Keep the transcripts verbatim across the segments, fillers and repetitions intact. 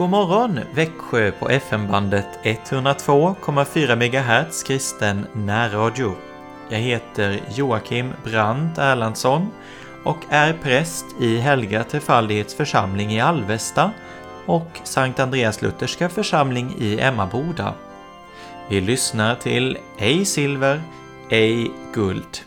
Godmorgon Växjö på F M-bandet etthundratvå komma fyra megahertz kristen närradio. Jag heter Joakim Brandt Erlandsson och är präst i Helga Trefaldighets församling i Alvesta och Sankt Andreas Lutherska församling i Emmaboda. Vi lyssnar till Ej Silver, Ej Guld.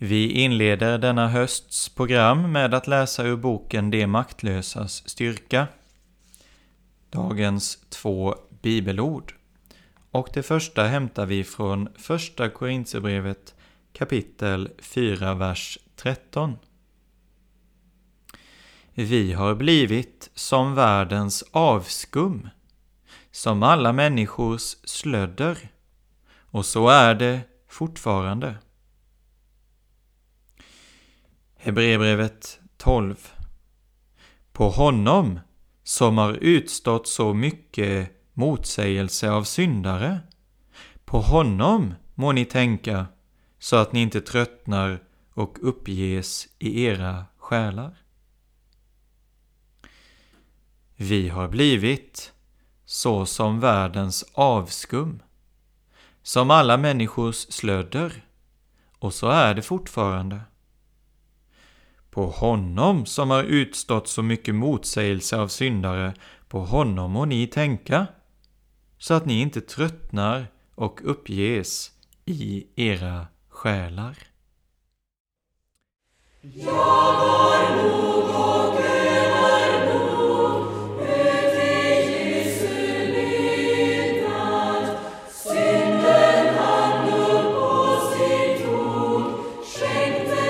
Vi inleder denna hösts program med att läsa ur boken Det maktlösas styrka. Dagens två bibelord. Och det första hämtar vi från första Korintherbrevet kapitel fyra vers tretton. Vi har blivit som världens avskum, som alla människors slödder, och så är det fortfarande. Hebreerbrevet tolv. På honom som har utstått så mycket motsägelse av syndare, på honom må ni tänka så att ni inte tröttnar och uppges i era själar. Vi har blivit så som världens avskum, som alla människors slödder, och så är det fortfarande. På honom som har utstått så mycket motsägelse av syndare, på honom må ni tänka, så att ni inte tröttnar och uppges i era själar. Jag har nog och är nog ut i Jesu lydnad, synden han upp på sin tod, skänkte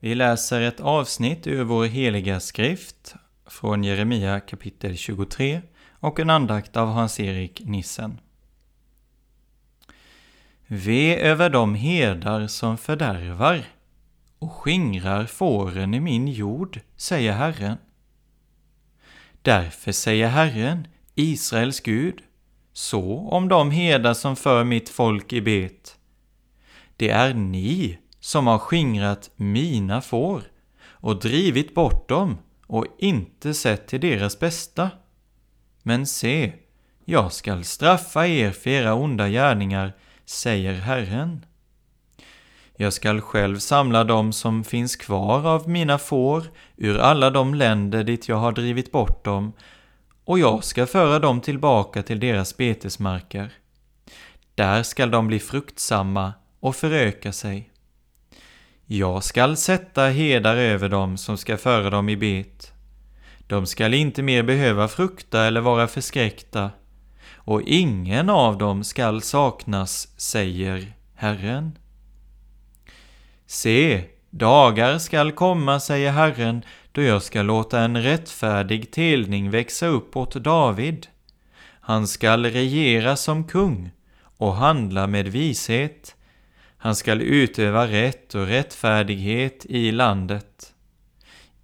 Vi läser ett avsnitt ur vår heliga skrift från Jeremia kapitel tjugotre och en andakt av Hans-Erik Nissen. Ve över de herdar som fördärvar och skingrar fåren i min jord, säger Herren. Därför säger Herren, Israels Gud, så om de herdar som för mitt folk i bet, det är ni som har skingrat mina får och drivit bort dem och inte sett till deras bästa. Men se, jag skall straffa er för era onda gärningar, säger Herren. Jag skall själv samla dem som finns kvar av mina får ur alla de länder dit jag har drivit bort dem, och jag ska föra dem tillbaka till deras betesmarker. Där skall de bli fruktsamma och föröka sig. Jag skall sätta herdar över dem som ska föra dem i bet. De skall inte mer behöva frukta eller vara förskräckta, och ingen av dem skall saknas, säger Herren. Se, dagar skall komma, säger Herren, då jag ska låta en rättfärdig telning växa upp åt David. Han skall regera som kung och handla med vishet. Han skall utöva rätt och rättfärdighet i landet.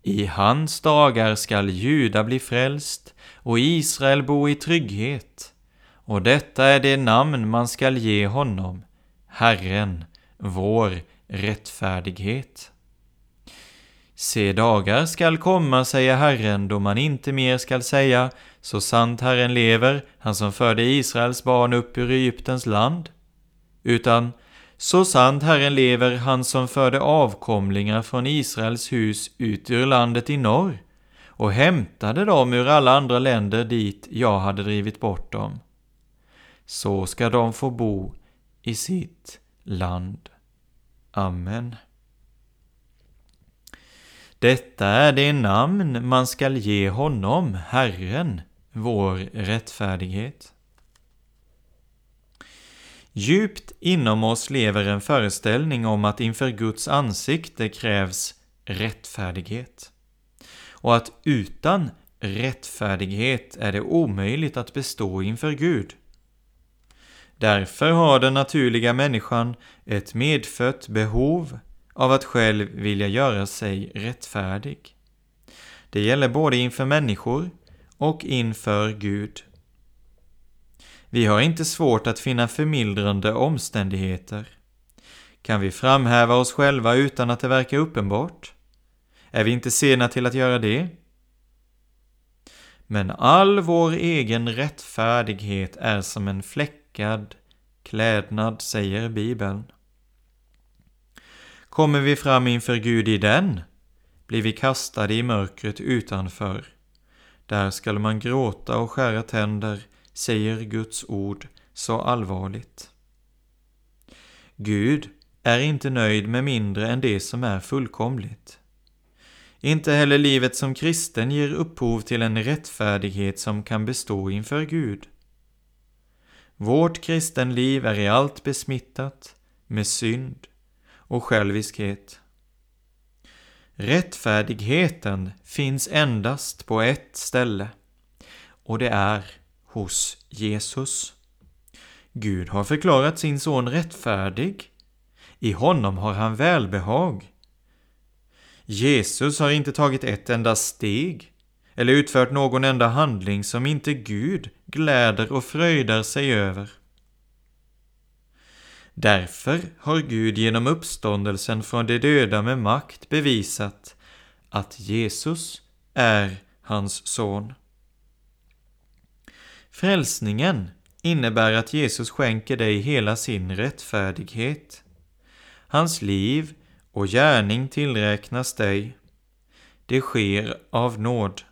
I hans dagar skall Juda bli frälst och Israel bo i trygghet. Och detta är det namn man skall ge honom, Herren, vår rättfärdighet. Se, dagar skall komma, säger Herren, då man inte mer skall säga: så sant Herren lever, han som förde Israels barn upp ur Egyptens land. Utan: så sant Herren lever, han som förde avkomlingar från Israels hus ut ur landet i norr och hämtade dem ur alla andra länder dit jag hade drivit bort dem. Så ska de få bo i sitt land. Amen. Detta är det namn man skall ge honom, Herren, vår rättfärdighet. Djupt inom oss lever en föreställning om att inför Guds ansikte krävs rättfärdighet, och att utan rättfärdighet är det omöjligt att bestå inför Gud. Därför har den naturliga människan ett medfött behov av att själv vilja göra sig rättfärdig. Det gäller både inför människor och inför Gud. Vi har inte svårt att finna förmildrande omständigheter. Kan vi framhäva oss själva utan att det verkar uppenbart? Är vi inte sena till att göra det? Men all vår egen rättfärdighet är som en fläckad klädnad, säger Bibeln. Kommer vi fram inför Gud i den, blir vi kastade i mörkret utanför. Där skall man gråta och skära tänder, säger Guds ord så allvarligt. Gud är inte nöjd med mindre än det som är fullkomligt. Inte heller livet som kristen ger upphov till en rättfärdighet som kan bestå inför Gud. Vårt kristenliv är i allt besmittat med synd och själviskhet. Rättfärdigheten finns endast på ett ställe, och det är hos Jesus. Gud har förklarat sin son rättfärdig. I honom har han välbehag. Jesus har inte tagit ett enda steg eller utfört någon enda handling som inte Gud gläder och fröjdar sig över. Därför har Gud genom uppståndelsen från de döda med makt bevisat att Jesus är hans son. Frälsningen innebär att Jesus skänker dig hela sin rättfärdighet. Hans liv och gärning tillräknas dig. Det sker av nåd.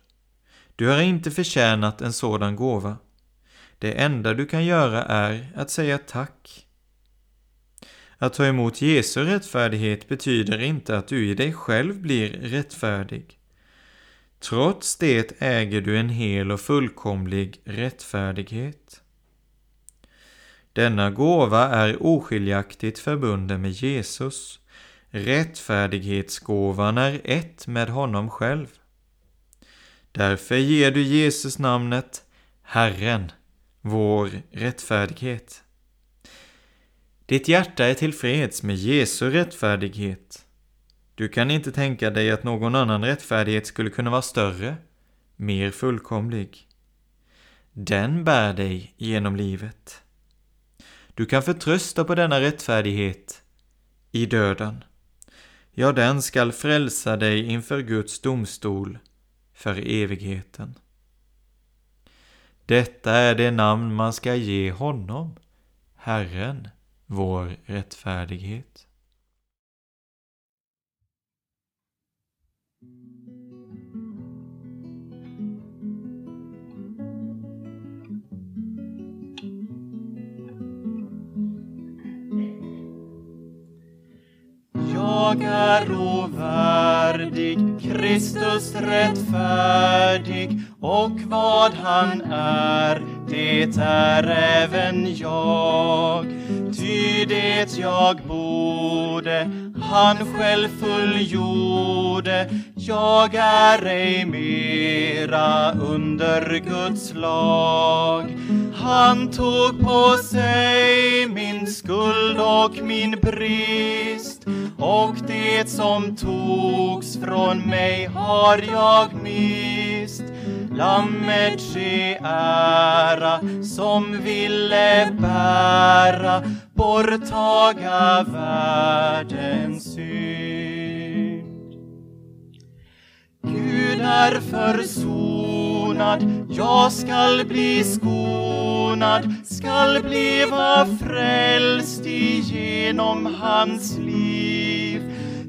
Du har inte förtjänat en sådan gåva. Det enda du kan göra är att säga tack. Att ta emot Jesu rättfärdighet betyder inte att du i dig själv blir rättfärdig. Trots det äger du en hel och fullkomlig rättfärdighet. Denna gåva är oskiljaktigt förbunden med Jesus. Rättfärdighetsgåvan är ett med honom själv. Därför ger du Jesus namnet Herren, vår rättfärdighet. Ditt hjärta är tillfreds med Jesu rättfärdighet. Du kan inte tänka dig att någon annan rättfärdighet skulle kunna vara större, mer fullkomlig. Den bär dig genom livet. Du kan förtrösta på denna rättfärdighet i döden. Ja, den skall frälsa dig inför Guds domstol för evigheten. Detta är det namn man ska ge honom, Herren, vår rättfärdighet. Jag är ovärdig, Kristus rättfärdig, och vad han är, det är även jag. Ty det jag borde, han själv fullgjorde, jag är ej mera under Guds lag. Han tog på sig min skuld och min brist, och det som togs från mig har jag mist. Lammet ske ära som ville bära, borttaga världens synd. Gud är försonad, jag skall bli skonad, skall bliva frälst igenom hans liv.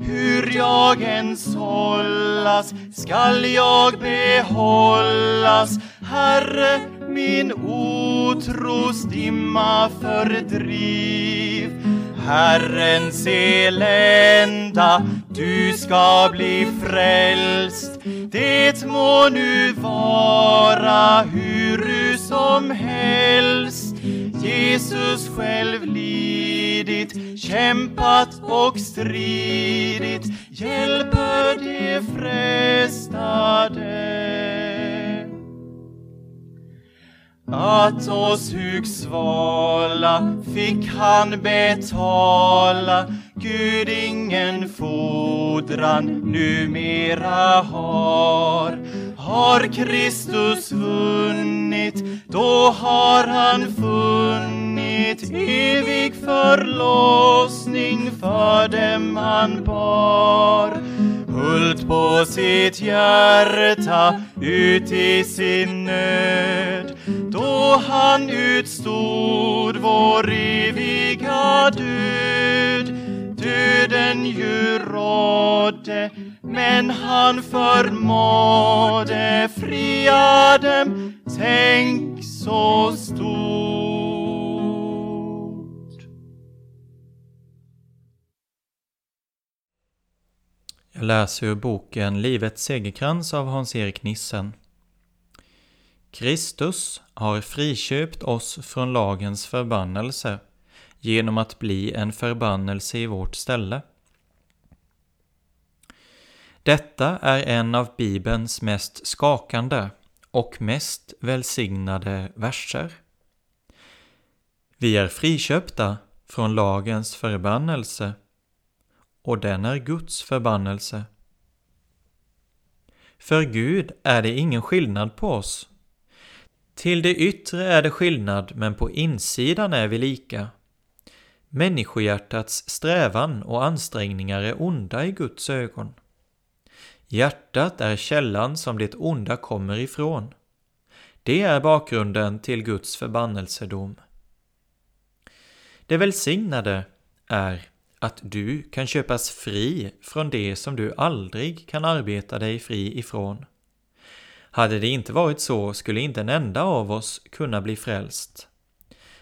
Hur jag än sållas, skall jag behållas, Herre, min otros dimma fördriv. Herrens elända, du ska bli frälst, det må nu vara huru som helst. Jesus själv lidit, kämpat och stridit, hjälper de frestade. Att oss hug svala fick han betala, Gud ingen fodran numera har. Har Kristus vunnit, då har han funnit evig förlossning för dem han bar. Hult på sitt hjärta ut i sin nöd, då han utstod vår eviga död. Döden ju rådde, men han förmådde fria dem, tänk så stort. Jag läser ur boken Livets segerkrans av Hans-Erik Nissen. Kristus har friköpt oss från lagens förbannelse genom att bli en förbannelse i vårt ställe. Detta är en av Bibelns mest skakande och mest välsignade verser. Vi är friköpta från lagens förbannelse, och den är Guds förbannelse. För Gud är det ingen skillnad på oss. Till det yttre är det skillnad, men på insidan är vi lika. Människohjärtats strävan och ansträngningar är onda i Guds ögon. Hjärtat är källan som det onda kommer ifrån. Det är bakgrunden till Guds förbannelsedom. Det välsignade är att du kan köpas fri från det som du aldrig kan arbeta dig fri ifrån. Hade det inte varit så skulle inte en enda av oss kunna bli frälst.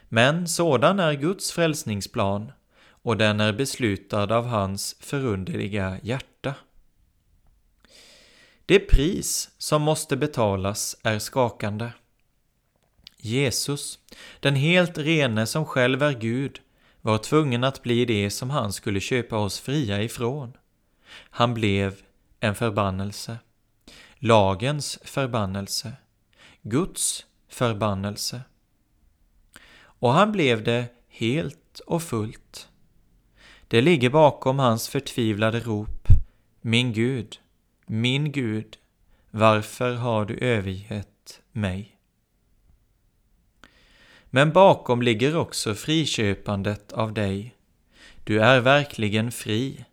Men sådan är Guds frälsningsplan, och den är beslutad av hans förunderliga hjärta. Det pris som måste betalas är skakande. Jesus, den helt rene som själv är Gud, var tvungen att bli det som han skulle köpa oss fria ifrån. Han blev en förbannelse. Lagens förbannelse. Guds förbannelse. Och han blev det helt och fullt. Det ligger bakom hans förtvivlade rop: Min Gud, min Gud, varför har du övergett mig? Men bakom ligger också friköpandet av dig. Du är verkligen fri.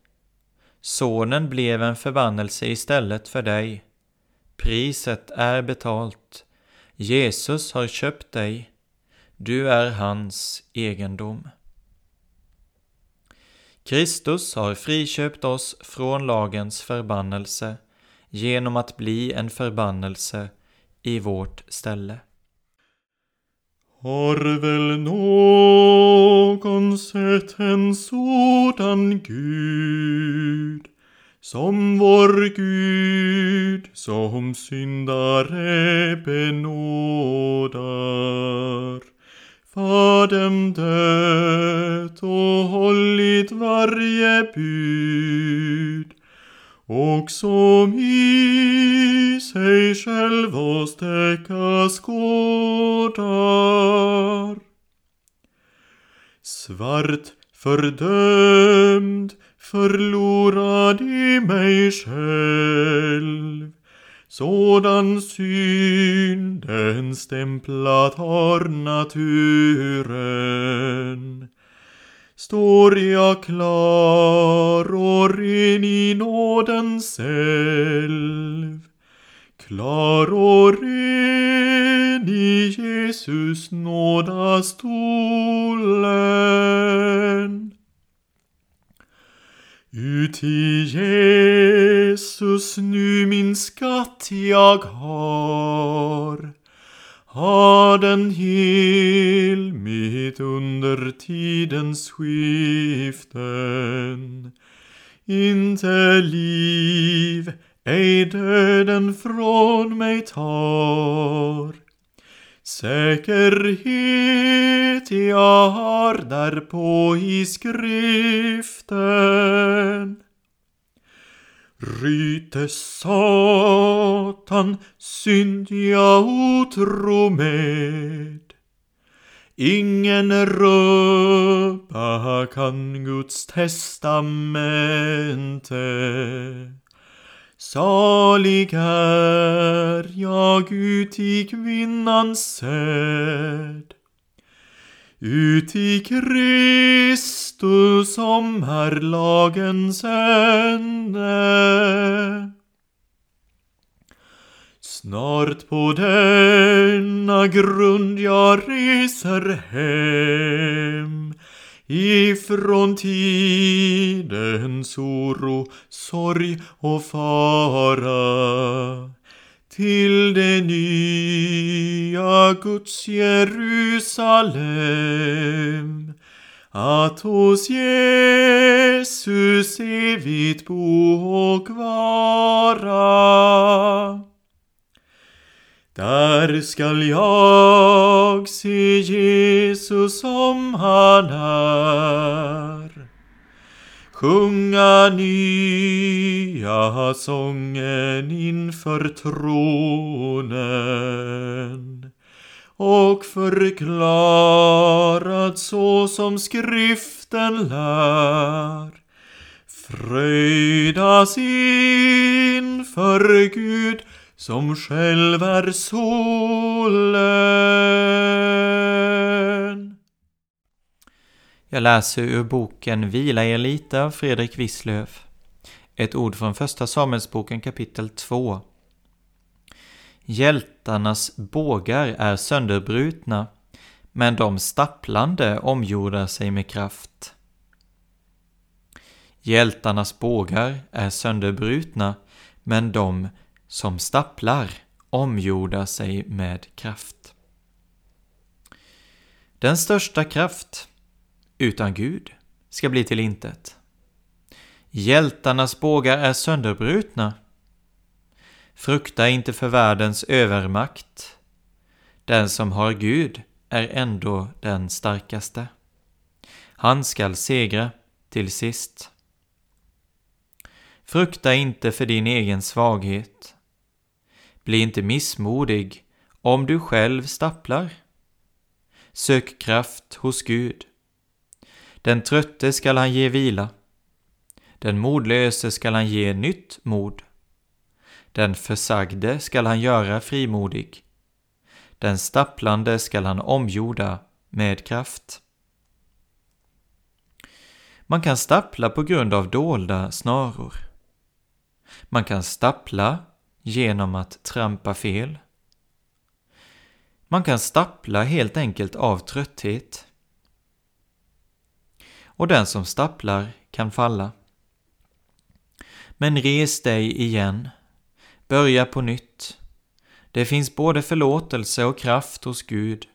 Sonen blev en förbannelse istället för dig. Priset är betalt. Jesus har köpt dig. Du är hans egendom. Kristus har friköpt oss från lagens förbannelse genom att bli en förbannelse i vårt ställe. Har väl någon sett en sådan Gud som vår Gud, som syndare benådar? För dem dött och hållit varje bud, och som i sig själv oss täcka skådar. Svart fördömd, förlorad i mig själv, sådan synden stämplat har naturen. Står jag klar och ren i nådens älv, klar och ren i Jesus nådastolen. Ut i Jesus nu min skatt jag har, har den hel mitt under tidens skiften. Inte liv, ej döden från mig tar, säkerhet jag har därpå i skriften. Ryte Satan, synd jag otro med. Ingen rubba kan Guds testamente. Salig är jag ut i kvinnans säd, ut i Kristus som är lagens ände. Snart på denna grund jag reser hem, ifrån tidens oro, sorg och fara, till det nya Guds Jerusalem, att hos Jesus evigt bo och vara. Där skall jag se Jesus som han är, sjunga nya sången inför tronen, och förklarad så som skriften lär, fröjdas inför Gud som själv är solen. Jag läser ur boken Vila er lite av Fredrik Wisslöf. Ett ord från första Samuelsboken kapitel två. Hjältarnas bågar är sönderbrutna, men de stapplande omgjorda sig med kraft. Hjältarnas bågar är sönderbrutna, men de som stapplar omgjorda sig med kraft. Den största kraft, utan Gud, ska bli till intet. Hjältarnas bågar är sönderbrutna. Frukta inte för världens övermakt. Den som har Gud är ändå den starkaste. Han skall segra till sist. Frukta inte för din egen svaghet. Bli inte missmodig om du själv stapplar. Sök kraft hos Gud. Den trötte skall han ge vila. Den modlöse skall han ge nytt mod. Den försagde skall han göra frimodig. Den stapplande skall han omgjorda med kraft. Man kan stappla på grund av dolda snaror. Man kan stappla genom att trampa fel. Man kan stappla helt enkelt av trötthet. Och den som stapplar kan falla. Men res dig igen. Börja på nytt. Det finns både förlåtelse och kraft hos Gud.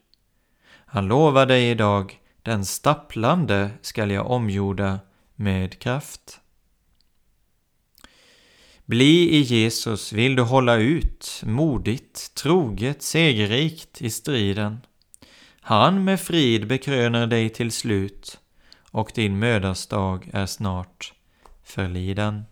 Han lovar dig idag, den stapplande skall jag omgjorda med kraft. Bli i Jesus, vill du hålla ut, modigt, troget, segerrikt i striden. Han med frid bekrönar dig till slut, och din mödas dag är snart förliden.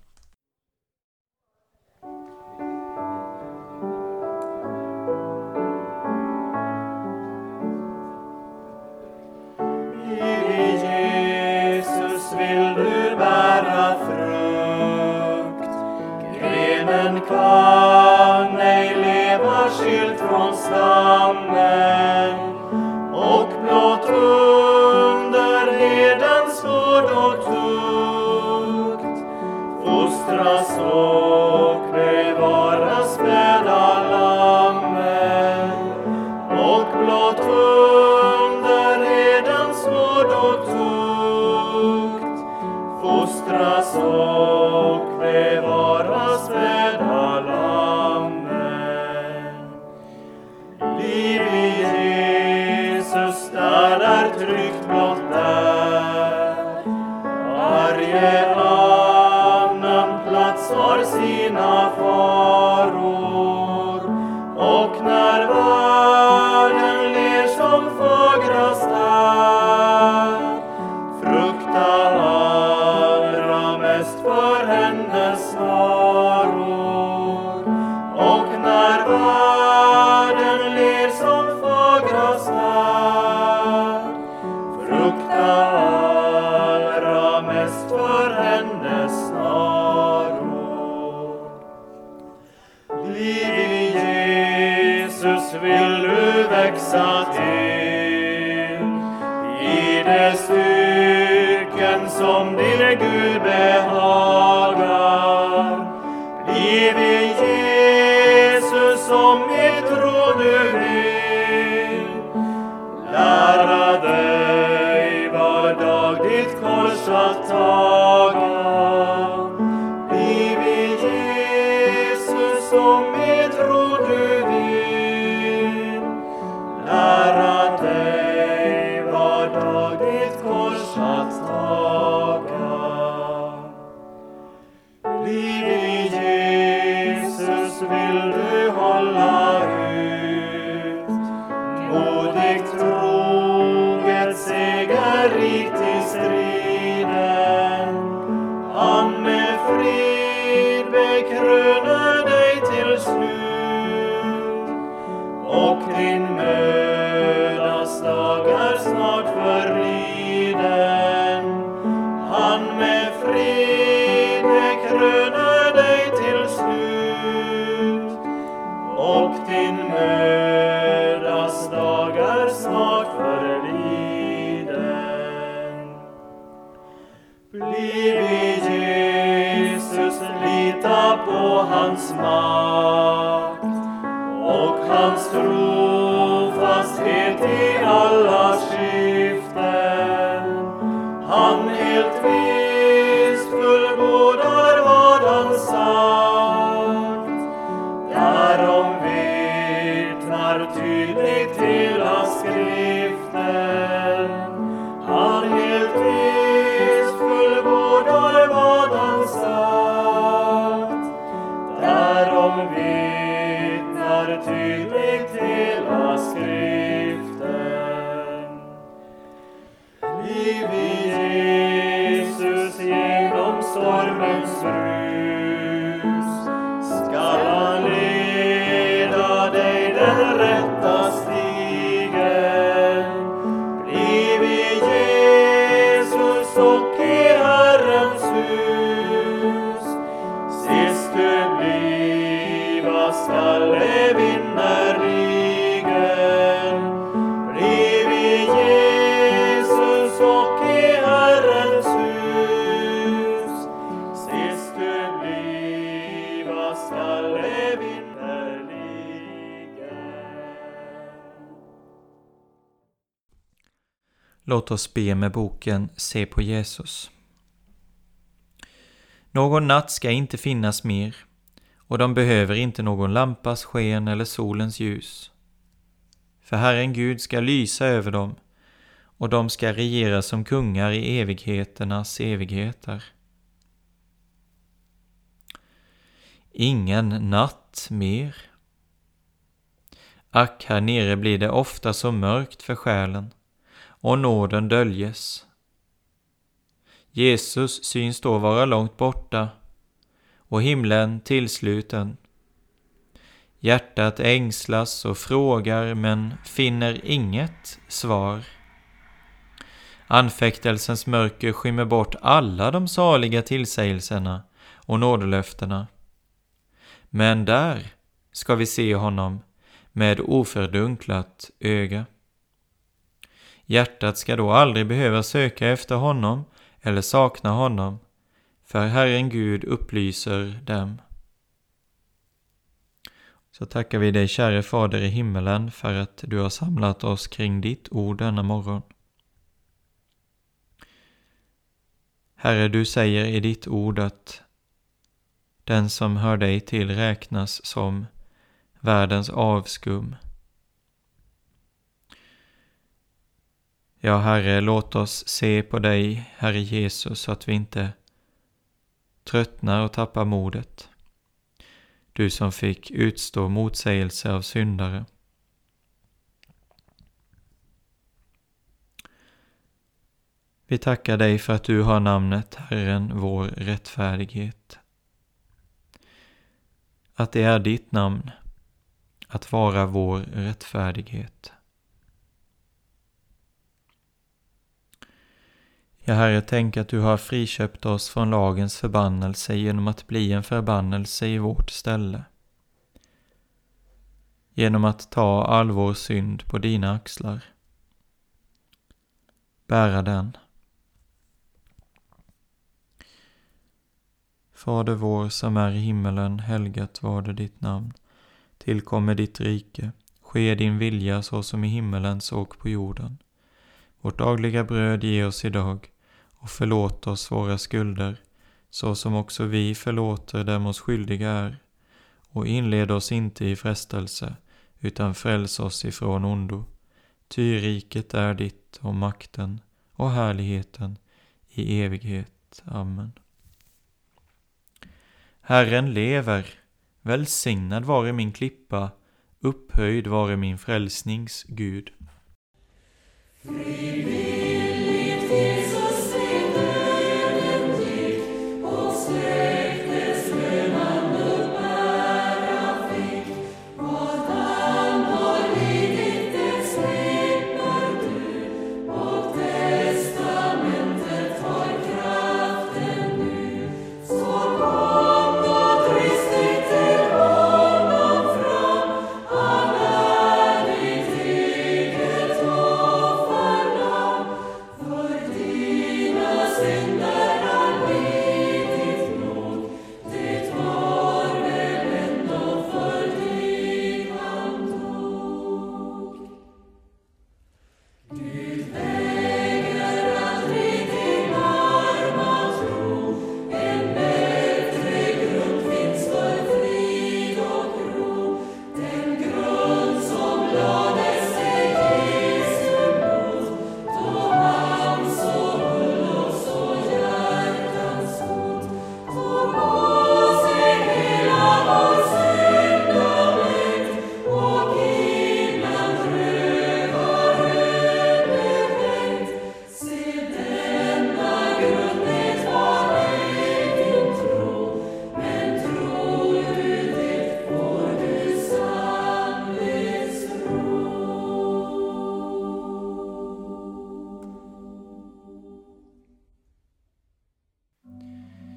Kan ej leva skilt från stammen, och blott under hedens vård och tukt fostras och bevaras med lammen, och blott under hedens vård och tukt fostras och bevaras med lammen. Sina faror, och när världen ler som fagrast här, frukta allra mest för hennes snaror, och när världen ler som fagrast här, frukta allra mest för hennes snaror. Liv i Jesus vill du växa till, i de styrken som din Gud behagar. Liv i Jesus som i tro du vill, lära dig var dag ditt kors att taga. Som i tro du vill, lära dig var dag ditt kors att taga. Liv i Jesus vill du hålla ut, modigt, troget, segerrikt i striden. Han med frid bekrönar dig slut, och din mödas dag är snart förliden. Han med frid krönar dig till slut, och din mödas dag är snart förliden. Bliv i Jesus, lita på hans makt och hans trofasthet i alla skiften. Han helt visst fullbordar vad han sagt, därom vittnar tydligt hela skriften. Han helt visst fullbordar vad han sagt, därom vittnar tydligt hela skriften. Liv i Jesus genom stormens rus, skall han leda dig den rätta stigen. Liv i Jesus och i Herrens hus, sist du bliva skalle vinnarrigen. Bliv i Jesus och i Herrens hus, Låt oss be med boken Se på Jesus. Någon natt ska inte finnas mer, och de behöver inte någon lampas sken eller solens ljus. För Herren Gud ska lysa över dem, och de ska regera som kungar i evigheternas evigheter. Ingen natt mer. Ack, här nere blir det ofta så mörkt för själen, och nåden döljes. Jesus syns då vara långt borta, och himlen tillsluten. Hjärtat ängslas och frågar, men finner inget svar. Anfäktelsens mörker skymmer bort alla de saliga tillsägelserna och nådelöftena. Men där ska vi se honom med ofördunklat öga. Hjärtat ska då aldrig behöva söka efter honom eller sakna honom, för Herren Gud upplyser dem. Så tackar vi dig, käre Fader i himmelen, för att du har samlat oss kring ditt ord denna morgon. Herre, du säger i ditt ord att den som hör dig till räknas som världens avskum. Ja, Herre, låt oss se på dig, Herre Jesus, så att vi inte tröttnar och tappar modet. Du som fick utstå motsägelse av syndare. Vi tackar dig för att du har namnet Herren, vår rättfärdighet. Att det är ditt namn, att vara vår rättfärdighet. Ja, Herre, tänk att du har friköpt oss från lagens förbannelse genom att bli en förbannelse i vårt ställe. Genom att ta all vår synd på dina axlar. Bära den. Fader vår som är i himmelen, helgat varde ditt namn. Tillkommer ditt rike, ske din vilja så som i himmelen såg på jorden. Vårt dagliga bröd ge oss idag och förlåt oss våra skulder, så som också vi förlåter dem oss skyldiga är. Och inled oss inte i frestelse, utan fräls oss ifrån ondo. Ty riket är ditt och makten och härligheten i evighet. Amen. Herren lever, välsignad vare min klippa, upphöjd vare min frälsnings Gud. Frivilligt Jesus i döden gick och släktes lönan uppbära fick. Vad han har lidit det släpper du och testamentet har kraften nu. Så kom då Kristi till honom fram, han är ditt eget år.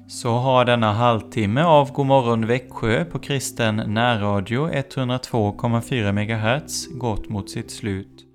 Så har denna halvtimme av Godmorgon Växjö på kristen närradio etthundratvå komma fyra megahertz gått mot sitt slut.